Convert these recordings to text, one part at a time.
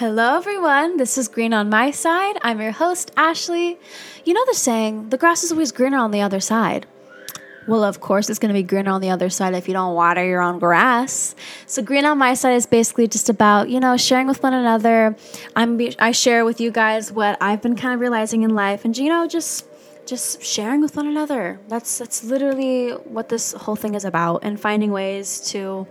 Hello everyone, this is Green on My Side. I'm your host, Ashley. You know the saying, the grass is always greener on the other side. Well, of course, it's going to be greener on the other side if you don't water your own grass. So Green on My Side is basically just about, sharing with one another. I share with you guys what I've been kind of realizing in life and, just sharing with one another. That's literally what this whole thing is about, and finding ways to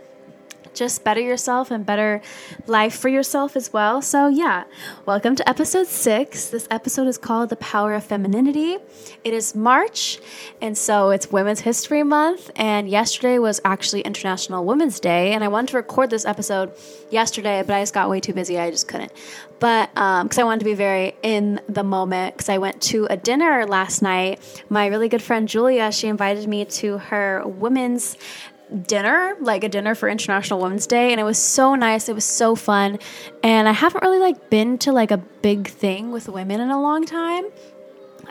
just better yourself and better life for yourself as well. So yeah, welcome to episode 6. This episode is called The Power of Femininity. It is March, and so it's Women's History Month, and yesterday was actually International Women's Day, and I wanted to record this episode yesterday, but I just got way too busy. I just couldn't. But because I wanted to be very in the moment, because I went to a dinner last night. My really good friend Julia, she invited me to her women's dinner, like a dinner for International Women's Day, and it was so nice. It was so fun, and I haven't really been to a big thing with women in a long time.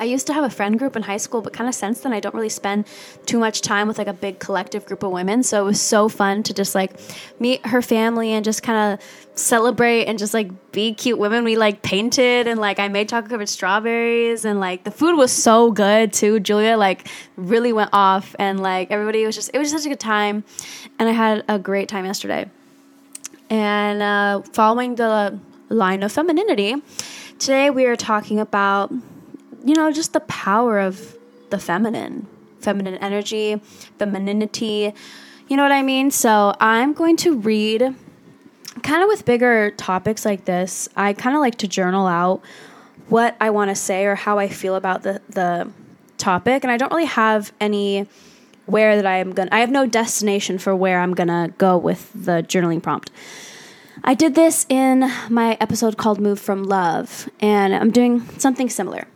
I used to have a friend group in high school, but kind of since then I don't really spend too much time with a big collective group of women. So it was so fun to just meet her family and just kind of celebrate and just be cute women. We painted and I made chocolate covered strawberries, and the food was so good too. Julia really went off, and everybody was just, it was just such a good time, and I had a great time yesterday. And following the line of femininity, today we are talking about just the power of the feminine energy, femininity, you know what I mean? So I'm going to read, kind of with bigger topics like this, I kind of like to journal out what I want to say or how I feel about the topic. And I don't really have any where that I have no destination for where I'm going to go with the journaling prompt. I did this in my episode called Move from Love, and I'm doing something similar.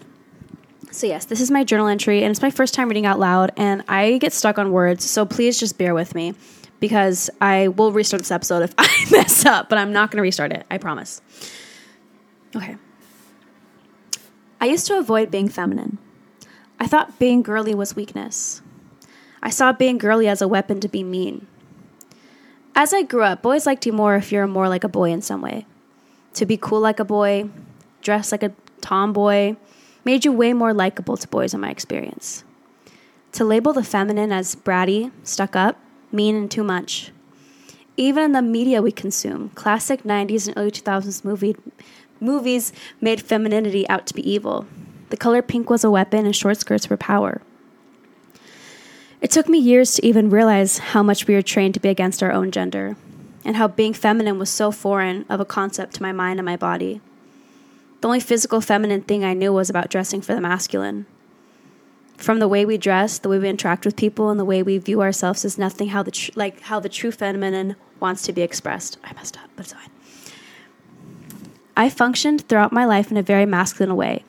So yes, this is my journal entry, and it's my first time reading out loud, and I get stuck on words, so please just bear with me, because I will restart this episode if I mess up, but I'm not going to restart it, I promise. Okay. I used to avoid being feminine. I thought being girly was weakness. I saw being girly as a weapon to be mean. As I grew up, boys liked you more if you were more like a boy in some way. To be cool like a boy, dress like a tomboy, made you way more likable to boys in my experience. To label the feminine as bratty, stuck up, mean, and too much. Even in the media we consume, classic 90s and early 2000s movies made femininity out to be evil. The color pink was a weapon and short skirts were power. It took me years to even realize how much we are trained to be against our own gender, and how being feminine was so foreign of a concept to my mind and my body. The only physical feminine thing I knew was about dressing for the masculine. From the way we dress, the way we interact with people, and the way we view ourselves is nothing how the true feminine wants to be expressed. I messed up, but it's fine. I functioned throughout my life in a very masculine way,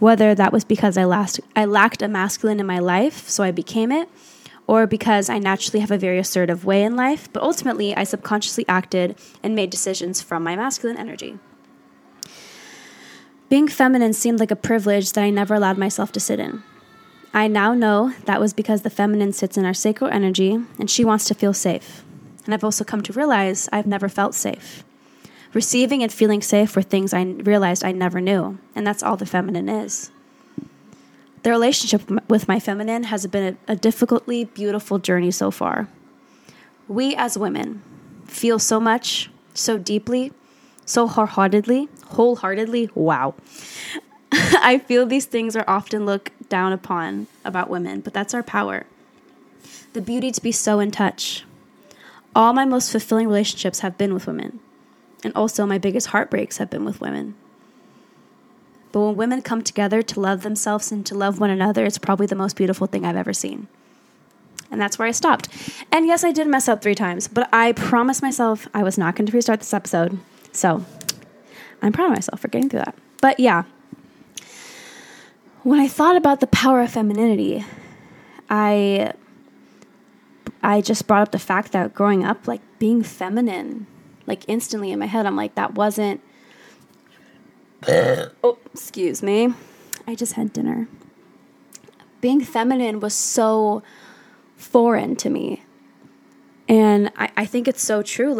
whether that was because I lacked a masculine in my life, so I became it, or because I naturally have a very assertive way in life, but ultimately I subconsciously acted and made decisions from my masculine energy. Being feminine seemed like a privilege that I never allowed myself to sit in. I now know that was because the feminine sits in our sacral energy, and she wants to feel safe. And I've also come to realize I've never felt safe. Receiving and feeling safe were things I realized I never knew, and that's all the feminine is. The relationship with my feminine has been a difficultly beautiful journey so far. We as women feel so much, so deeply, so wholeheartedly, wow. I feel these things are often looked down upon about women, but that's our power. The beauty to be so in touch. All my most fulfilling relationships have been with women, and also my biggest heartbreaks have been with women. But when women come together to love themselves and to love one another, it's probably the most beautiful thing I've ever seen. And that's where I stopped. And yes, I did mess up 3 times, but I promised myself I was not going to restart this episode. So I'm proud of myself for getting through that. But yeah, when I thought about the power of femininity, I just brought up the fact that growing up, being feminine, instantly in my head, I'm that wasn't, oh, excuse me. I just had dinner. Being feminine was so foreign to me. And I think it's so true.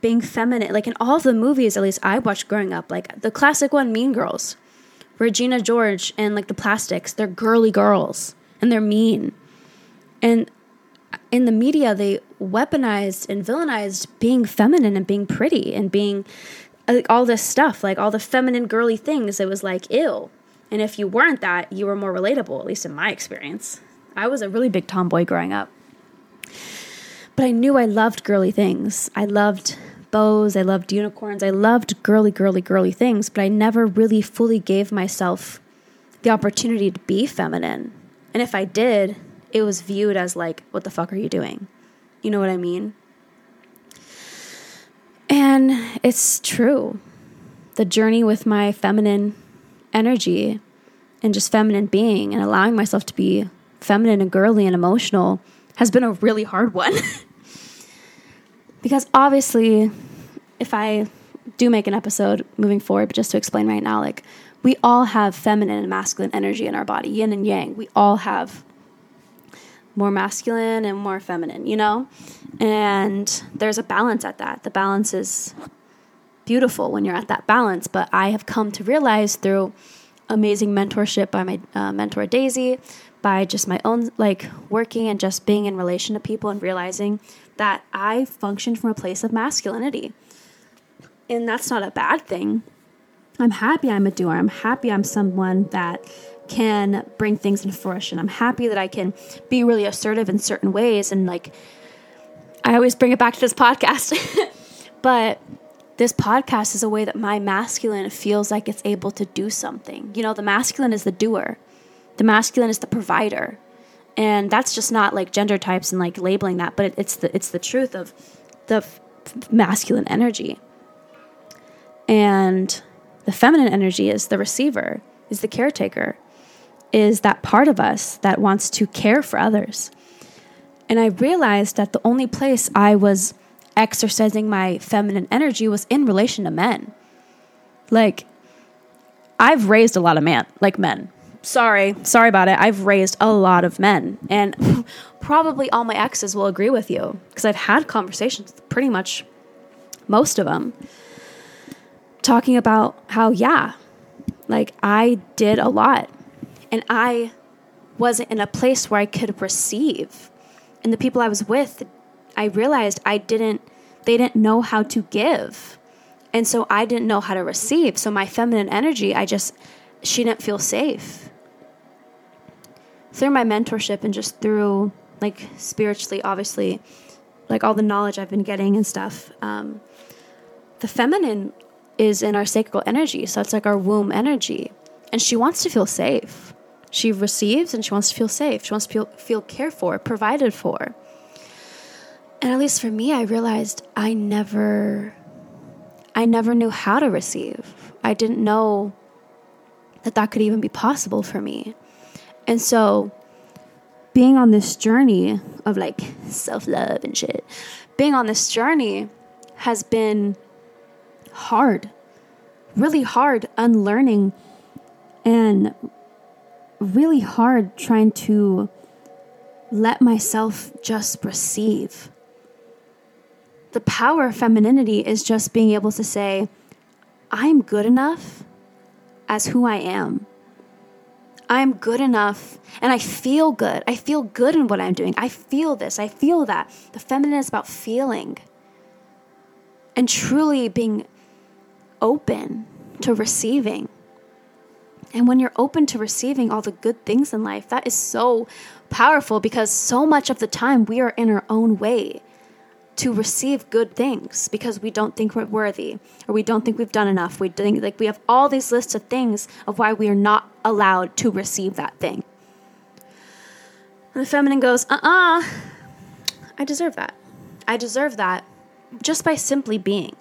being feminine. Like in all the movies, at least I watched growing up, like the classic one, Mean Girls, Regina George and like the Plastics, they're girly girls and they're mean. And in the media, they weaponized and villainized being feminine and being pretty and being like all this stuff, like all the feminine girly things. It was like, ew. And if you weren't that, you were more relatable, at least in my experience. I was a really big tomboy growing up. But I knew I loved girly things. I loved bows. I loved unicorns. I loved girly things. But I never really fully gave myself the opportunity to be feminine. And if I did, it was viewed as like, what the fuck are you doing? You know what I mean? And it's true. The journey with my feminine energy and just feminine being and allowing myself to be feminine and girly and emotional has been a really hard one. Because obviously, if I do make an episode moving forward, but just to explain right now, like we all have feminine and masculine energy in our body, yin and yang. We all have more masculine and more feminine, you know? And there's a balance at that. The balance is beautiful when you're at that balance. But I have come to realize through amazing mentorship by my mentor Daisy, by just my own like working and just being in relation to people and realizing that I function from a place of masculinity. And that's not a bad thing. I'm happy I'm a doer. I'm happy I'm someone that can bring things into fruition. I'm happy that I can be really assertive in certain ways. And like, I always bring it back to this podcast, but this podcast is a way that my masculine feels like it's able to do something. You know, the masculine is the doer. The masculine is the provider. And that's just not like gender types and like labeling that, but it's the truth of the masculine energy. And the feminine energy is the receiver, is the caretaker, is that part of us that wants to care for others. And I realized that the only place I was exercising my feminine energy was in relation to men. Like, I've raised a lot of men. Sorry about it. I've raised a lot of men, and probably all my exes will agree with you because I've had conversations with pretty much most of them talking about how, yeah, like I did a lot and I wasn't in a place where I could receive. And the people I was with, I realized they didn't know how to give. And so I didn't know how to receive. So my feminine energy, she didn't feel safe. Through my mentorship and just through like spiritually, obviously, like all the knowledge I've been getting and stuff, the feminine is in our sacral energy. So it's like our womb energy. And she wants to feel safe. She receives and she wants to feel safe. She wants to feel cared for, provided for. And at least for me, I realized I never knew how to receive. I didn't know that could even be possible for me. And so being on this journey of like self-love and shit, being on this journey has been hard, really hard unlearning and really hard trying to let myself just receive. The power of femininity is just being able to say, I'm good enough as who I am. I'm good enough and I feel good. I feel good in what I'm doing. I feel this. I feel that. The feminine is about feeling and truly being open to receiving. And when you're open to receiving all the good things in life, that is so powerful because so much of the time we are in our own way to receive good things because we don't think we're worthy or we don't think we've done enough. We think like we have all these lists of things of why we are not allowed to receive that thing. And the feminine goes, I deserve that. I deserve that just by simply being.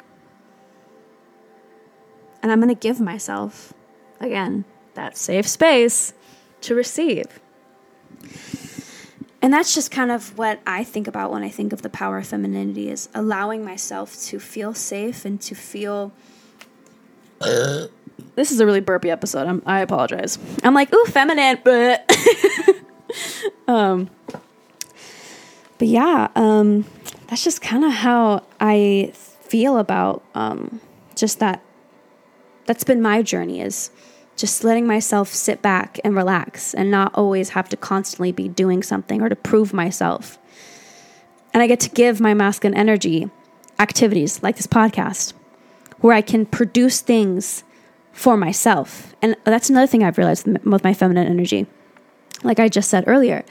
And I'm going to give myself, again, that safe space to receive. And that's just kind of what I think about when I think of the power of femininity, is allowing myself to feel safe and to feel... This is a really burpy episode. I apologize. I'm like, ooh, feminine. But yeah, that's just kind of how I feel about just that. That's been my journey, is just letting myself sit back and relax and not always have to constantly be doing something or to prove myself. And I get to give my masculine energy activities like this podcast, where I can produce things for myself. And that's another thing I've realized with my feminine energy. Like I just said earlier,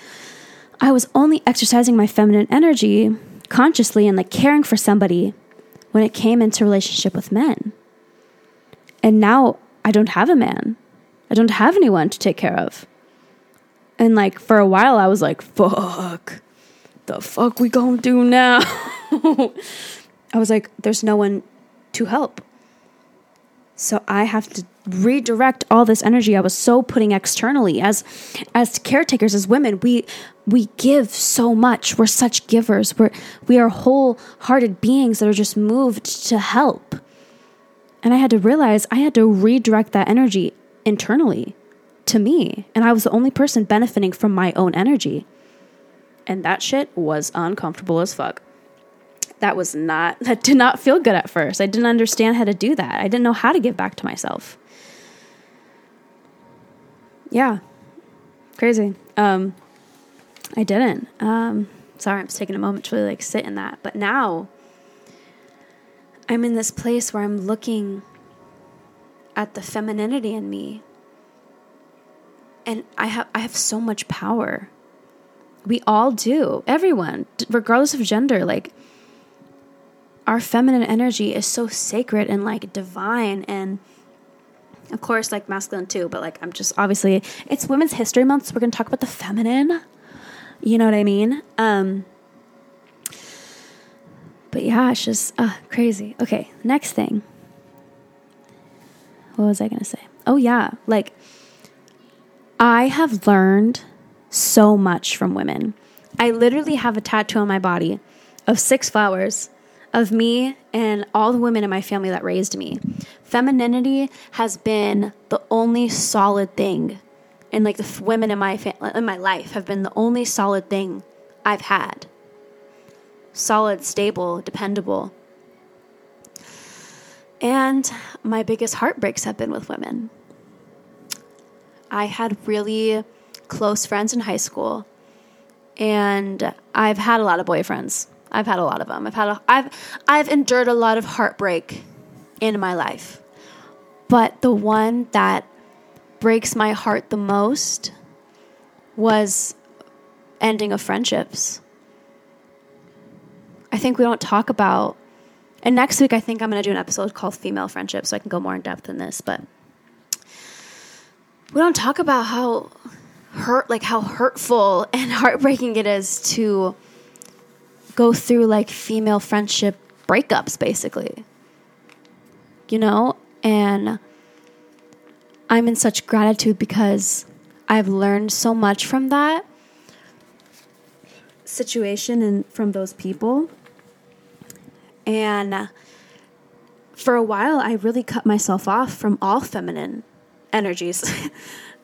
I was only exercising my feminine energy consciously and like caring for somebody when it came into relationship with men. And now I don't have a man. I don't have anyone to take care of. And like for a while I was like, fuck, the fuck we gonna do now? I was like, there's no one to help. So I have to redirect all this energy I was so putting externally. As caretakers, as women, we give so much. We're such givers. We are wholehearted beings that are just moved to help. And I had to realize I had to redirect that energy internally to me. And I was the only person benefiting from my own energy. And that shit was uncomfortable as fuck. That did not feel good at first. I didn't understand how to do that. I didn't know how to give back to myself. Yeah. Crazy. I didn't. Sorry, I'm just taking a moment to really like sit in that. But now I'm in this place where I'm looking at the femininity in me. And I have so much power. We all do. Everyone, regardless of gender, like our feminine energy is so sacred and like divine, and of course like masculine too, but like I'm just obviously it's Women's History Month, so we're going to talk about the feminine. You know what I mean? But yeah, it's just crazy. Okay, next thing. What was I going to say? Oh yeah, like I have learned so much from women. I literally have a tattoo on my body of 6 flowers. Of me and all the women in my family that raised me. Femininity has been the only solid thing, and like the women in my life have been the only solid thing I've had. Solid, stable, dependable. And my biggest heartbreaks have been with women. I had really close friends in high school, and I've had a lot of boyfriends. I've had a lot of them. I've endured a lot of heartbreak in my life. But the one that breaks my heart the most was ending of friendships. I think we don't talk about, and next week I think I'm going to do an episode called Female Friendships, so I can go more in depth in this, but we don't talk about how hurtful and heartbreaking it is to go through like female friendship breakups, basically, you know? And I'm in such gratitude because I've learned so much from that situation and from those people. And for a while, I really cut myself off from all feminine energies.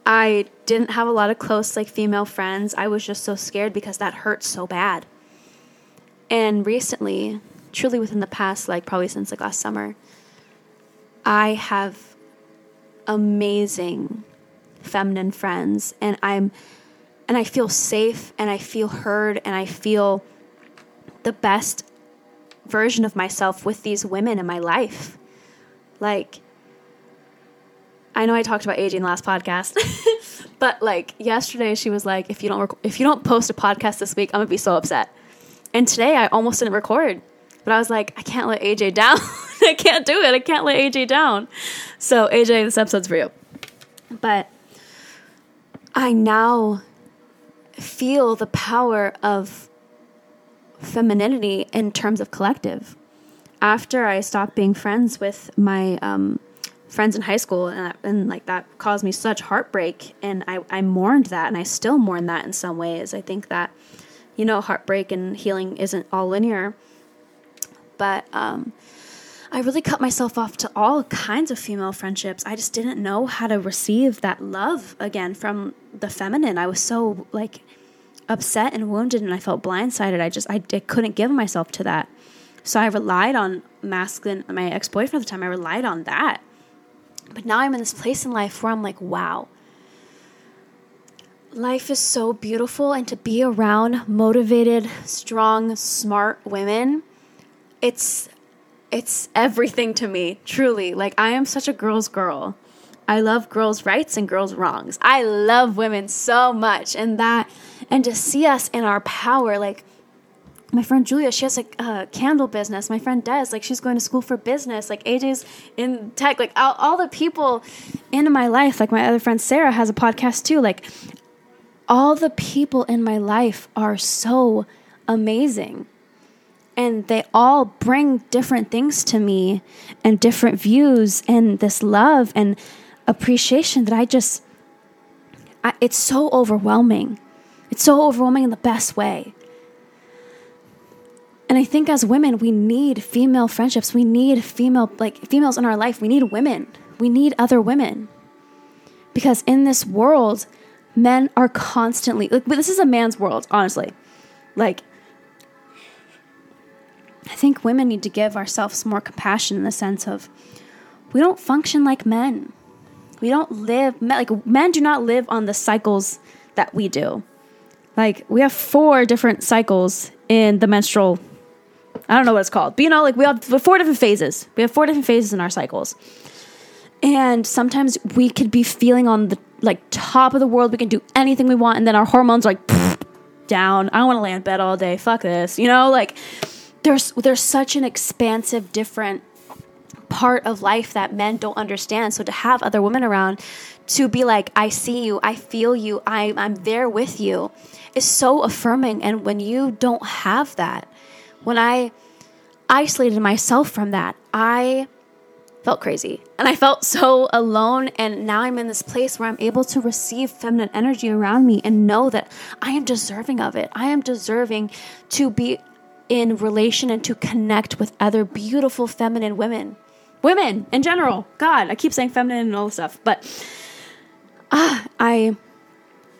I didn't have a lot of close like female friends. I was just so scared because that hurt so bad. And recently, truly within the past, like probably since like last summer, I have amazing feminine friends, and I feel safe, and I feel heard, and I feel the best version of myself with these women in my life. Like, I know I talked about AJ in the last podcast, but like yesterday she was like, if you don't post a podcast this week, I'm gonna be so upset. And today I almost didn't record, but I was like, I can't let AJ down. I can't do it. I can't let AJ down. So AJ, this episode's for you. But I now feel the power of femininity in terms of collective. After I stopped being friends with my friends in high school, and like that caused me such heartbreak, and I mourned that, and I still mourn that in some ways. I think that, you know, heartbreak and healing isn't all linear, but I really cut myself off to all kinds of female friendships. I just didn't know how to receive that love again from the feminine. I was so like upset and wounded, and I felt blindsided. I couldn't give myself to that. So I relied on masculine, my ex-boyfriend at the time, I relied on that. But now I'm in this place in life where I'm like, wow, life is so beautiful. And to be around motivated, strong, smart women, it's everything to me, truly. Like, I am such a girl's girl. I love girls' rights and girls' wrongs. I love women so much. And to see us in our power, like, my friend Julia, she has a candle business. My friend Des, like, she's going to school for business. Like, AJ's in tech. Like, all the people in my life, like, my other friend Sarah has a podcast too. Like, all the people in my life are so amazing. And they all bring different things to me and different views and this love and appreciation that it's so overwhelming. It's so overwhelming in the best way. And I think as women, we need female friendships. We need females in our life. We need women. We need other women. Because in this world, men are constantly, like, this is a man's world, honestly. Like, I think women need to give ourselves more compassion in the sense of, we don't function like men. We don't live, like, men do not live on the cycles that we do. Like, we have 4 different cycles in the menstrual, I don't know what it's called, but, you know, like, we have 4 different phases. We have 4 different phases in our cycles. And sometimes we could be feeling on the, like, top of the world. We can do anything we want. And then our hormones are like, pfft, down. I want to lay in bed all day. Fuck this. You know, like, there's such an expansive, different part of life that men don't understand. So to have other women around to be like, I see you, I feel you, I'm there with you, is so affirming. And when you don't have that, when I isolated myself from that, I felt crazy and I felt so alone. And now I'm in this place where I'm able to receive feminine energy around me and know that I am deserving of it. I am deserving to be in relation and to connect with other beautiful feminine women in general. God, I keep saying feminine and all this stuff, but I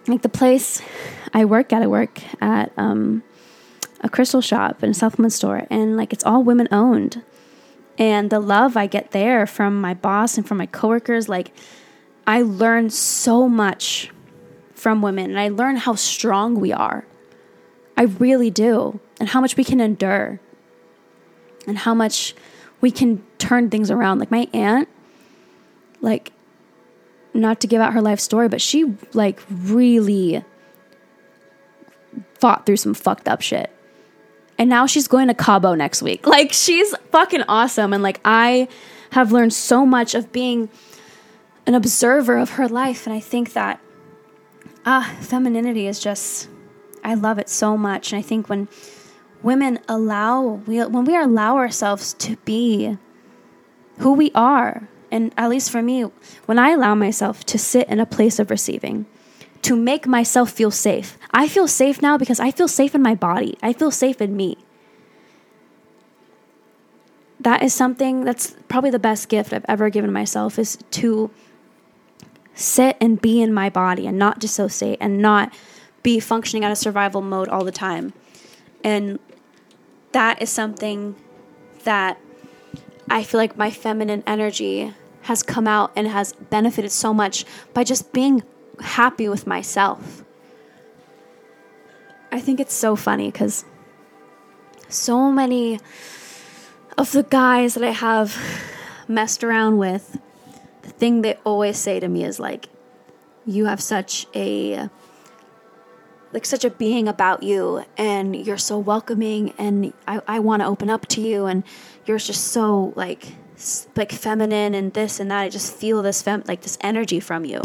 like the place I work at. I work at a crystal shop and a supplement store, and like, it's all women owned. And the love I get there from my boss and from my coworkers, like, I learn so much from women, and I learn how strong we are. I really do. And how much we can endure and how much we can turn things around. Like, my aunt, like, not to give out her life story, but she, like, really fought through some fucked up shit. And now she's going to Cabo next week. Like, she's fucking awesome. And, like, I have learned so much of being an observer of her life. And I think that femininity is just, I love it so much. And I think when women allow ourselves to be who we are, and at least for me, when I allow myself to sit in a place of receiving, to make myself feel safe. I feel safe now because I feel safe in my body. I feel safe in me. That is something that's probably the best gift I've ever given myself, is to sit and be in my body and not dissociate and not be functioning out of survival mode all the time. And that is something that I feel like my feminine energy has come out and has benefited so much by just being happy with myself. I think it's so funny because so many of the guys that I have messed around with, the thing they always say to me is like, you have such a being about you, and you're so welcoming, and I want to open up to you, and you're just so like feminine and this and that. I just feel this this energy from you.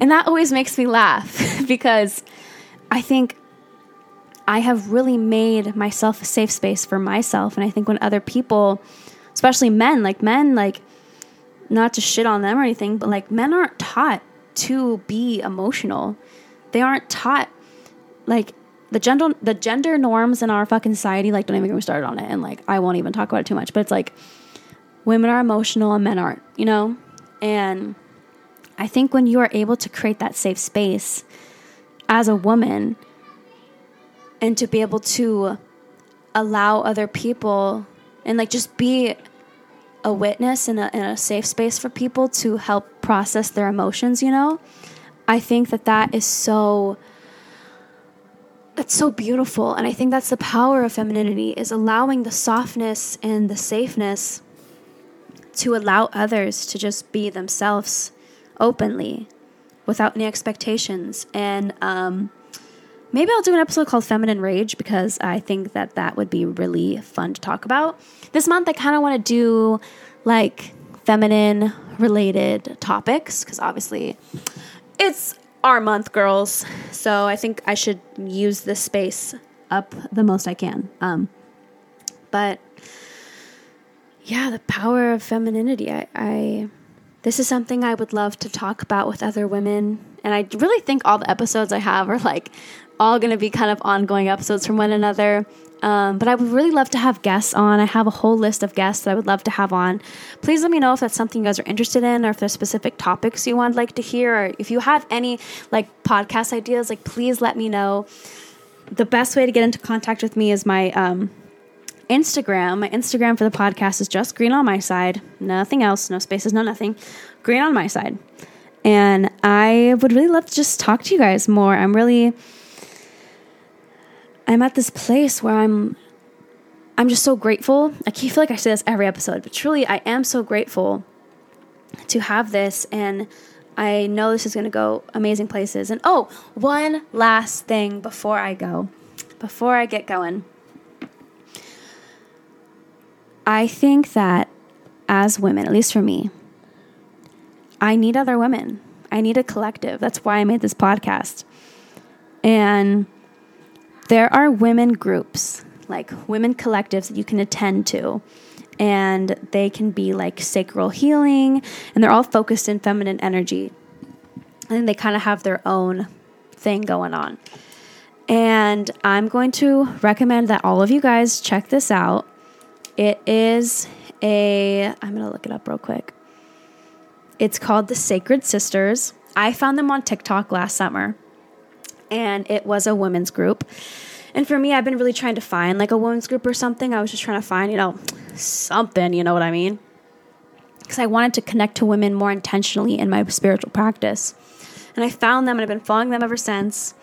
And that always makes me laugh because I think I have really made myself a safe space for myself. And I think when other people, especially men, like, not to shit on them or anything, but like, men aren't taught to be emotional. They aren't taught. Like, the gender norms in our fucking society, like, don't even get me started on it. And, like, I won't even talk about it too much. But it's, like, women are emotional and men aren't, you know? And I think when you are able to create that safe space as a woman and to be able to allow other people and like just be a witness in a safe space for people to help process their emotions, you know? I think that is so, that's so beautiful. And I think that's the power of femininity, is allowing the softness and the safeness to allow others to just be themselves openly without any expectations. And maybe I'll do an episode called Feminine Rage, because I think that would be really fun to talk about. This month I kind of want to do like feminine related topics, because obviously it's our month, girls. So I think I should use this space up the most I can. But yeah, the power of femininity. I this is something I would love to talk about with other women. And I really think all the episodes I have are like all going to be kind of ongoing episodes from one another. But I would really love to have guests on. I have a whole list of guests that I would love to have on. Please let me know if that's something you guys are interested in, or if there's specific topics you would like to hear, or if you have any like podcast ideas, like please let me know. The best way to get into contact with me is my Instagram. My Instagram for the podcast is just Green on My Side. Nothing else, no spaces, no nothing. Green on My Side. And I would really love to just talk to you guys more. I'm at this place where I'm just so grateful. I feel like I say this every episode, but truly I am so grateful to have this, and I know this is going to go amazing places. And oh, one last thing before I get going. I think that as women, at least for me, I need other women. I need a collective. That's why I made this podcast. And there are women groups, like women collectives that you can attend to, and they can be like sacral healing, and they're all focused in feminine energy. And they kind of have their own thing going on. And I'm going to recommend that all of you guys check this out. I'm going to look it up real quick. It's called the Sacred Sisters. I found them on TikTok last summer, and it was a women's group. And for me, I've been really trying to find like a women's group or something. I was just trying to find, something, you know what I mean? Because I wanted to connect to women more intentionally in my spiritual practice. And I found them, and I've been following them ever since.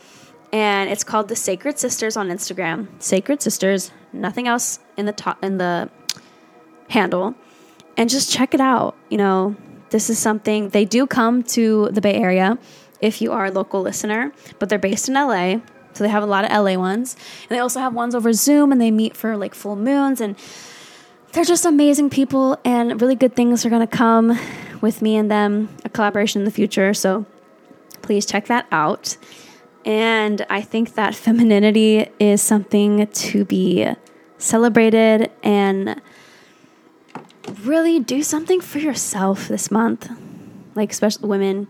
And it's called the Sacred Sisters on Instagram. Sacred Sisters, nothing else in the handle. And just check it out, This is something, they do come to the Bay Area if you are a local listener, but they're based in LA. So they have a lot of LA ones, and they also have ones over Zoom, and they meet for like full moons, and they're just amazing people, and really good things are going to come with me and them, a collaboration in the future. So please check that out. And I think that femininity is something to be celebrated, and really do something for yourself this month. Like, especially women,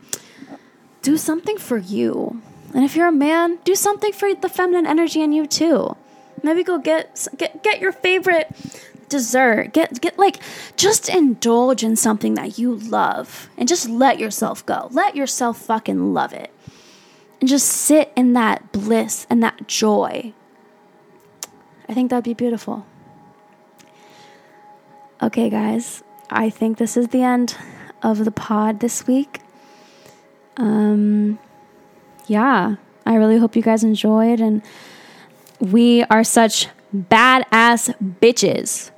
do something for you. And if you're a man, do something for the feminine energy in you too. Maybe go get your favorite dessert. Get like, just indulge in something that you love, and just let yourself go. Let yourself fucking love it, and just sit in that bliss and that joy. I think that'd be beautiful. Okay, guys, I think this is the end of the pod this week. Yeah, I really hope you guys enjoyed, and we are such badass bitches.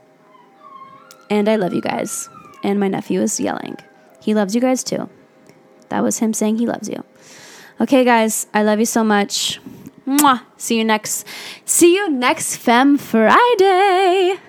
And I love you guys. And my nephew is yelling. He loves you guys too. That was him saying he loves you. Okay, guys, I love you so much. Mwah. See you next Femme Friday.